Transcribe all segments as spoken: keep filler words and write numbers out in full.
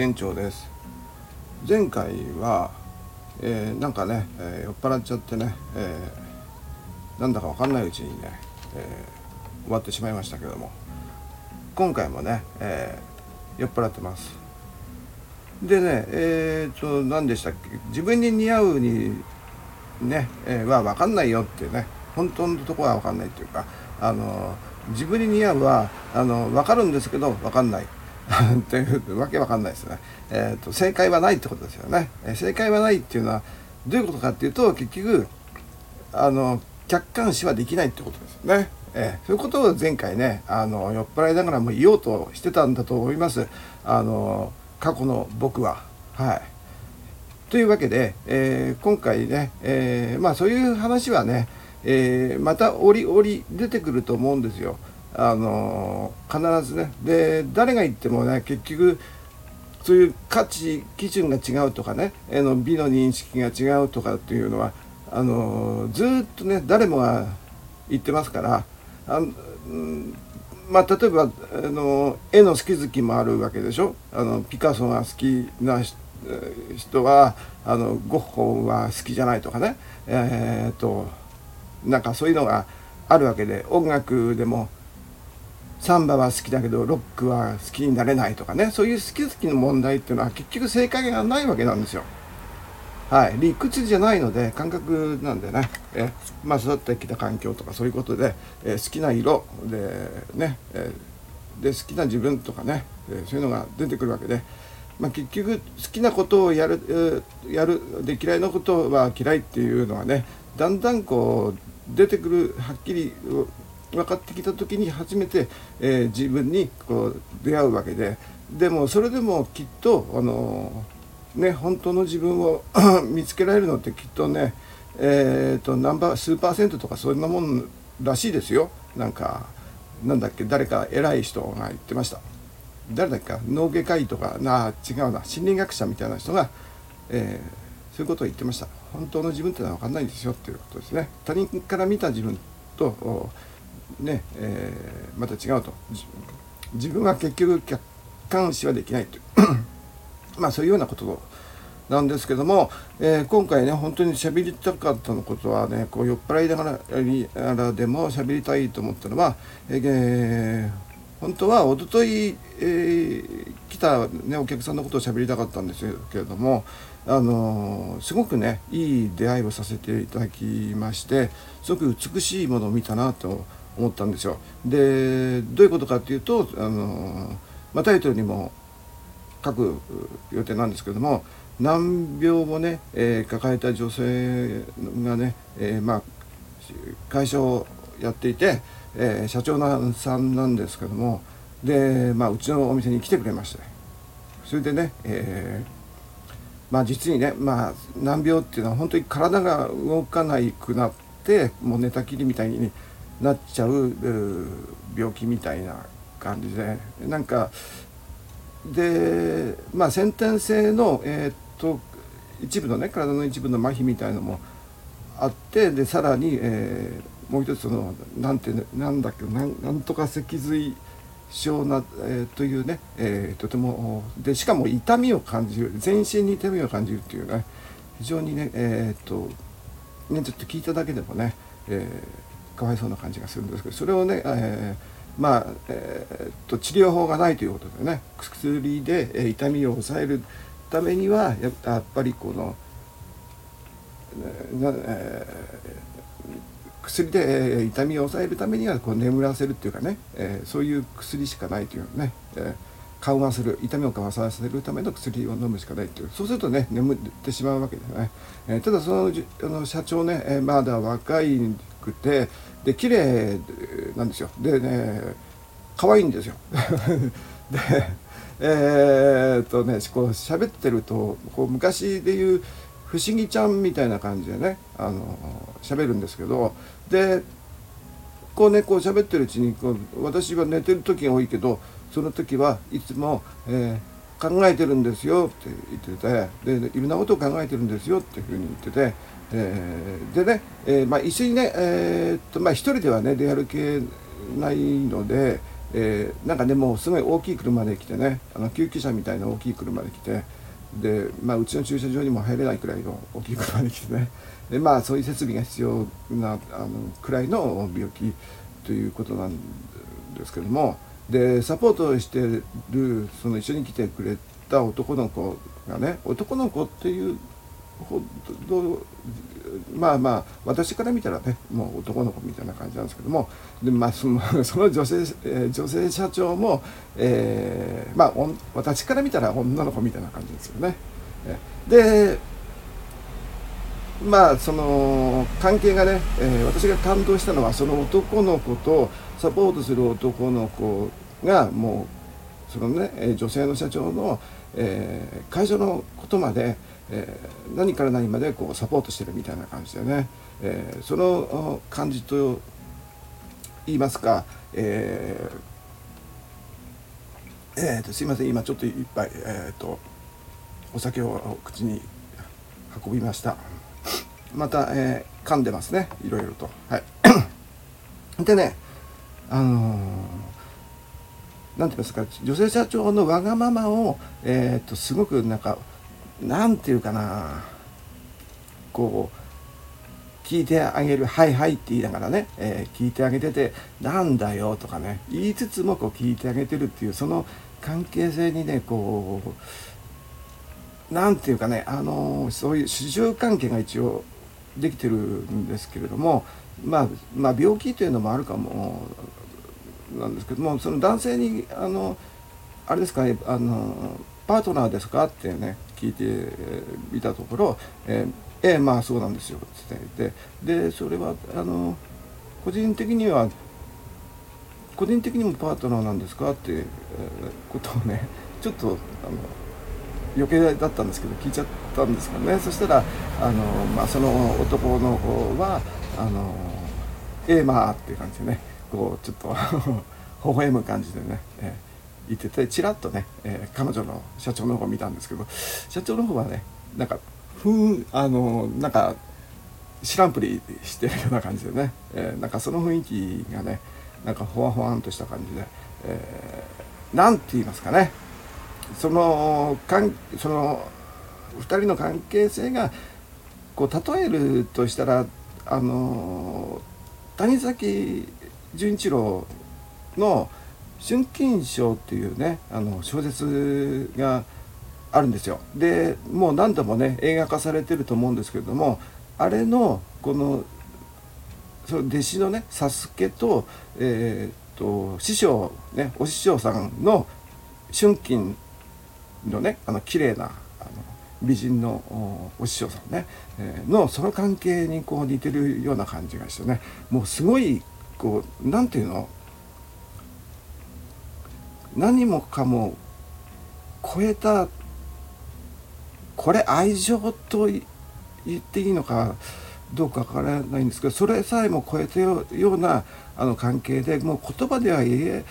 店長です。前回は、えー、なんかね、えー、酔っ払っちゃってね、えー、なんだかわかんないうちにね、えー、終わってしまいましたけども、今回もね、えー、酔っ払ってます。でね、えーと何でしたっけ、自分に似合うにね、えー、は分かんないよっていうね、本当のところは分かんないっていうか、あの自分に似合うはあの分かるんですけど分かんないっていうわけ分かんないですね、えーと正解はないってことですよね、えー、正解はないっていうのはどういうことかっていうと、結局あの客観視はできないってことですよね、えー、そういうことを前回ね、あの酔っ払いながらも言おうとしてたんだと思います、あの過去の僕は。はい。というわけで、えー、今回ね、えー、まあそういう話はね、えー、また折々出てくると思うんですよ。あのー、必ずね。で、誰が言ってもね、結局そういう価値基準が違うとかね、えー、の美の認識が違うとかっていうのは、あのー、ずっとね誰もが言ってますから。あのうんまあ、例えばあの絵の好き好きもあるわけでしょ。あのピカソが好きな人はあのゴッホは好きじゃないとかね、えー、っとなんかそういうのがあるわけで、音楽でもサンバは好きだけどロックは好きになれないとかね、そういう好き好きの問題っていうのは結局正解がないわけなんですよ。はい、理屈じゃないので感覚なんでね、え、まあ、育ってきた環境とかそういうことで、え好きな色でね、えで好きな自分とかね、えそういうのが出てくるわけで、まあ、結局好きなことをやるやるで嫌いなことは嫌いっていうのがね、だんだんこう出てくる、はっきり分かってきた時に初めて、え自分にこう出会うわけで、でもそれでもきっとあのーね、本当の自分を見つけられるのってきっとね、えー、とナンバー数パーセントとかそんなもんらしいですよ。なんかなんだっけ、誰か偉い人が言ってました。誰だっけ、脳外科医とかな、違うな、心理学者みたいな人が、えー、そういうことを言ってました。本当の自分ってのは分かんないんですよっていうことですね。他人から見た自分とね、えー、また違うと、自分は結局客観視はできないというまあそういうようなことなんですけども、えー、今回ね本当に喋りたかったのことはね、こう酔っ払いながらでも喋りたいと思ったのは、えー、本当はおととい、えー、来た、ね、お客さんのことを喋りたかったんですけれども、あのー、すごくねいい出会いをさせていただきまして、すごく美しいものを見たなと思ったんですよ。でどういうことかっていうと、あのーまあ、タイトルにも書く予定なんですけども、難病をね、えー、抱えた女性がね、えー、まあ会社をやっていて、えー、社長さんなんですけども、でまあうちのお店に来てくれまして、それでね、えー、まあ実にね、まあ難病っていうのは本当に体が動かないくなって、もう寝たきりみたいになっちゃう病気みたいな感じで、なんかでまあ先天性の、えー、と一部のね体の一部の麻痺みたいのもあって、でさらに、えー、もう一つのなんてなんだっけ な, なんとか脊髄症な、えー、というね、えー、とてもでしかも痛みを感じる、全身に痛みを感じるっていうね、非常にねえっ、ー、とねちょっと聞いただけでもね、えー、かわいそうな感じがするんですけど、それをね、えーまあえー、っと治療法がないということでね、薬で、えー、痛みを抑えるためにはやっ、やっぱりこの、えー、薬で、えー、痛みを抑えるためにはこう眠らせるっていうかね、えー、そういう薬しかないというね、えー、緩和する、痛みを緩和させるための薬を飲むしかないっていう、そうするとね眠ってしまうわけですね、えー、ただその、あの社長ね、えー、まだ若いくてで綺麗なんですよ。でね可愛いんですよでえー、っとねこう喋ってるとこう昔でいう不思議ちゃんみたいな感じでね、あの喋るんですけど、でこうねこう喋ってるうちにこう私は寝てる時が多いけど、その時はいつも、えー、考えてるんですよって言ってて、でいろんなことを考えてるんですよっていうふうに言ってて。えー、でね、えーまあ、一緒にね、えーっとまあ、一人ではね出歩けないので、えー、なんかねもうすごい大きい車で来てね、あの救急車みたいな大きい車で来て、で、まあ、うちの駐車場にも入れないくらいの大きい車で来てね、で、まあ、そういう設備が必要なあのくらいの病気ということなんですけども、でサポートしてるその一緒に来てくれた男の子がね、男の子っていうほど、まあまあ私から見たらねもう男の子みたいな感じなんですけども、で、まあ、その女性、女性社長も、えー、まあ私から見たら女の子みたいな感じですよね。でまあその関係がね、えー、私が感動したのはその男の子とサポートする男の子がもうそのね女性の社長の、えー、会社のことまで、えー、何から何までこうサポートしてるみたいな感じでね、えー、その感じと言いますか、えーえー、とすいません今ちょっといっぱい、えー、とお酒を口に運びました。また、えー、噛んでますねいろいろと、はいでね、あのー、なんて言いますか、女性社長のわがままを、えー、とすごくなんかなんていうかな、こう聞いてあげる、はいはいって言いながらね、えー、聞いてあげてて、なんだよとかね言いつつもこう聞いてあげてるっていうその関係性にね、こうなんていうかね、あのー、そういう主従関係が一応できてるんですけれども、まあ、まあ病気というのもあるかもなんですけども、その男性にあのあれですかね、あのパートナーですかってね聞いてみたところ、えー、えー、まあそうなんですよって言って、でそれはあの個人的には個人的にもパートナーなんですかってことをねちょっとあの余計だったんですけど聞いちゃったんですけどね、そしたらあの、まあ、その男の子はあのえー、まあっていう感じでねこうちょっと微笑む感じでね、えー、言ってて、ちらっとね、えー、彼女の社長の方を見たんですけど、社長の方はねなんかふんあのなんか知らんぷりしてるような感じでね、えー、なんかその雰囲気がねなんかほわほわんとした感じで、えー、なんて言いますかね、そのかんそのふたりの関係性がこう例えるとしたら、あの谷崎潤一郎の春錦賞っていうねあの小説があるんですよ。でもう何度もね映画化されてると思うんですけれども、あれのこのその弟子のね佐助と、えー、と師匠ねお師匠さんの春錦のねあの綺麗なあの美人のお師匠さんね、えー、のその関係にこう似てるような感じがしてね、もうすごいこうなんていうの何もかも超えた、これ愛情と言っていいのかどうかわからないんですけど、それさえも超えてようなあの関係で、もう言葉では言え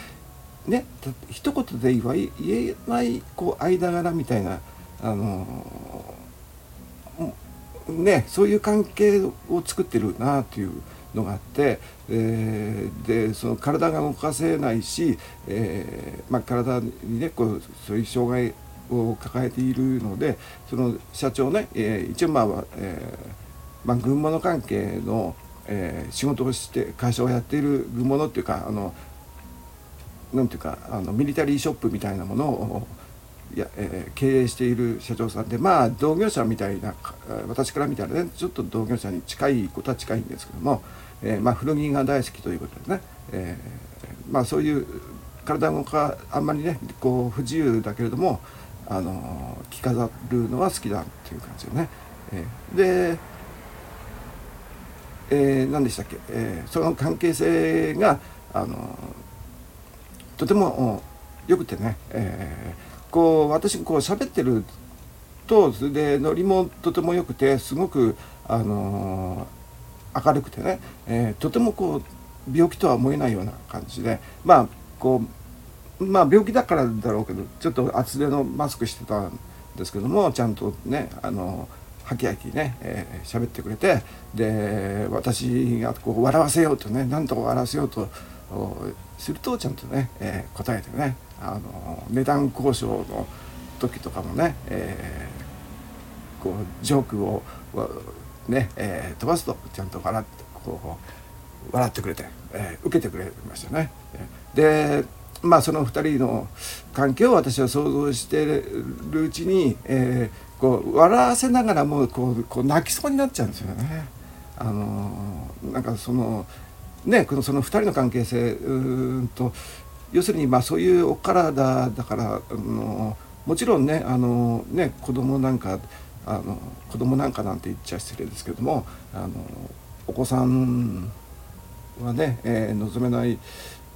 ね一言で言えないこう間柄みたいな、あのー、ねそういう関係を作ってるなというのがあって、えー、でその体が動かせないし、えーまあ、体にねこうそういう障害を抱えているので、その社長ね、えー、一応まあ、えーまあ、軍物関係の、えー、仕事をして会社をやっている、軍物っていうかあのなんていうかあのミリタリーショップみたいなものをいや、えー、経営している社長さんで、まあ同業者みたいな、私から見たらねちょっと同業者に近いことは近いんですけども、えーまあ、古着が大好きということでね、えーまあ、そういう体もかあんまりねこう不自由だけれども、あのー、着飾るのは好きだっていう感じでね、えー、で、えー、何でしたっけ、えー、その関係性が、あのー、とてもよくてね、えーこう私こう喋ってるとそれでノリもとても良くて、すごく、あのー、明るくてね、えー、とてもこう病気とは思えないような感じで、まあこうまあ病気だからだろうけどちょっと厚手のマスクしてたんですけども、ちゃんとねあのはきはきね喋ってくれて、で私がこう笑わせようとね、なんとか笑わせようとするとちゃんとね、えー、答えてね、あの値段交渉の時とかもね、えー、こうジョークをね、えー、飛ばすとちゃんと笑ってこう笑ってくれて、えー、受けてくれましたね。でまあそのふたりの関係を私は想像してるうちに、えー、こう笑わせながらもこうこう泣きそうになっちゃうんですよね。あのー、なんかそのね、このそのふたりの関係性、うーんと要するにまあそういうお体だから、あのもちろんね、あのね子供なんかあの子供なんかなんて言っちゃ失礼ですけども、あのお子さんはね、えー、望めない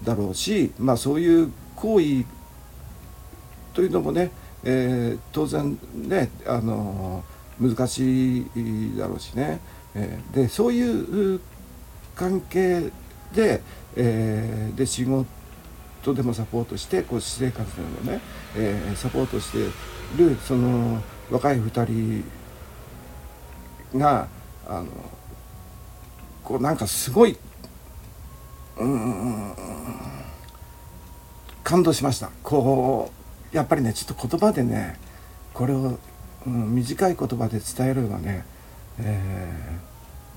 だろうし、まあそういう行為というのもね、えー、当然ね、あの難しいだろうしね、えー、でそういう関係で、えー、で仕事でもサポートして、こう私生活でもね、えー、サポートしてるその若いふたりがあのこうなんかすごい、うーん、感動しました。こうやっぱりね、ちょっと言葉でねこれを、うん、短い言葉で伝えるのがね、えー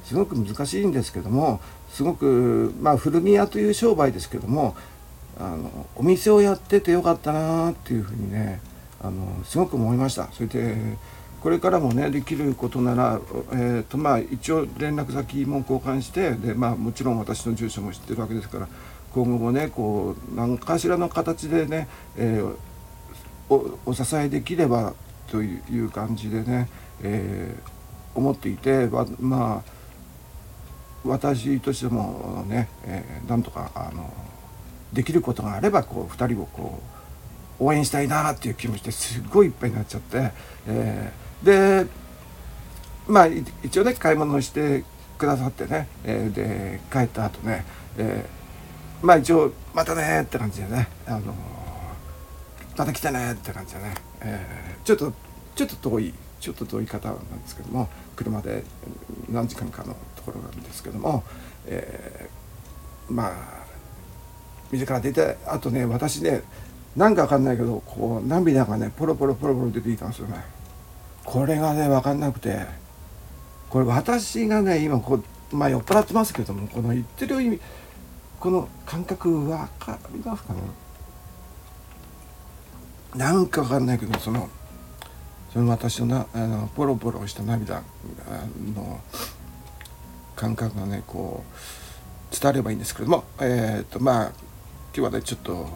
すごく難しいんですけども、すごくまあ古着屋という商売ですけども、あのお店をやっててよかったなっていうふうにね、あのすごく思いました。それでこれからもねできることなら、えーとまあ、一応連絡先も交換して、で、まあ、もちろん私の住所も知ってるわけですから、今後もねこう何かしらの形でね、えー、お, お支えできればという感じでね、えー、思っていて、まあ私としてもね、えー、なんとかあのできることがあればこうふたりをこう応援したいなっていう気持ちですごいいっぱいになっちゃって、えー、でまあ一応ね買い物をしてくださってね、えー、で帰った後ね、えー、まあ一応またねって感じでね、あのー、また来てねって感じでね、えー、ちょっとちょっと遠いちょっと遠い方なんですけども、車で何時間かのところなんですけども、えー、まあ店から出て、あとね私ねなんか分かんないけどこう涙がねポロポロポロポロ出てきたんですよね。これがね分かんなくて、これ私がね今こう、まあ、酔っ払ってますけども、この言ってる意味、この感覚分かりますかね。なんか分かんないけどその私のなあのポロポロした涙の感覚がねこう伝わればいいんですけども、えーとまあ今日はねちょっと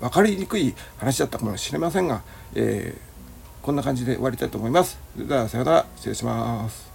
分かりにくい話だったかもしれませんが、えー、こんな感じで終わりたいと思います。それではさようなら、失礼します。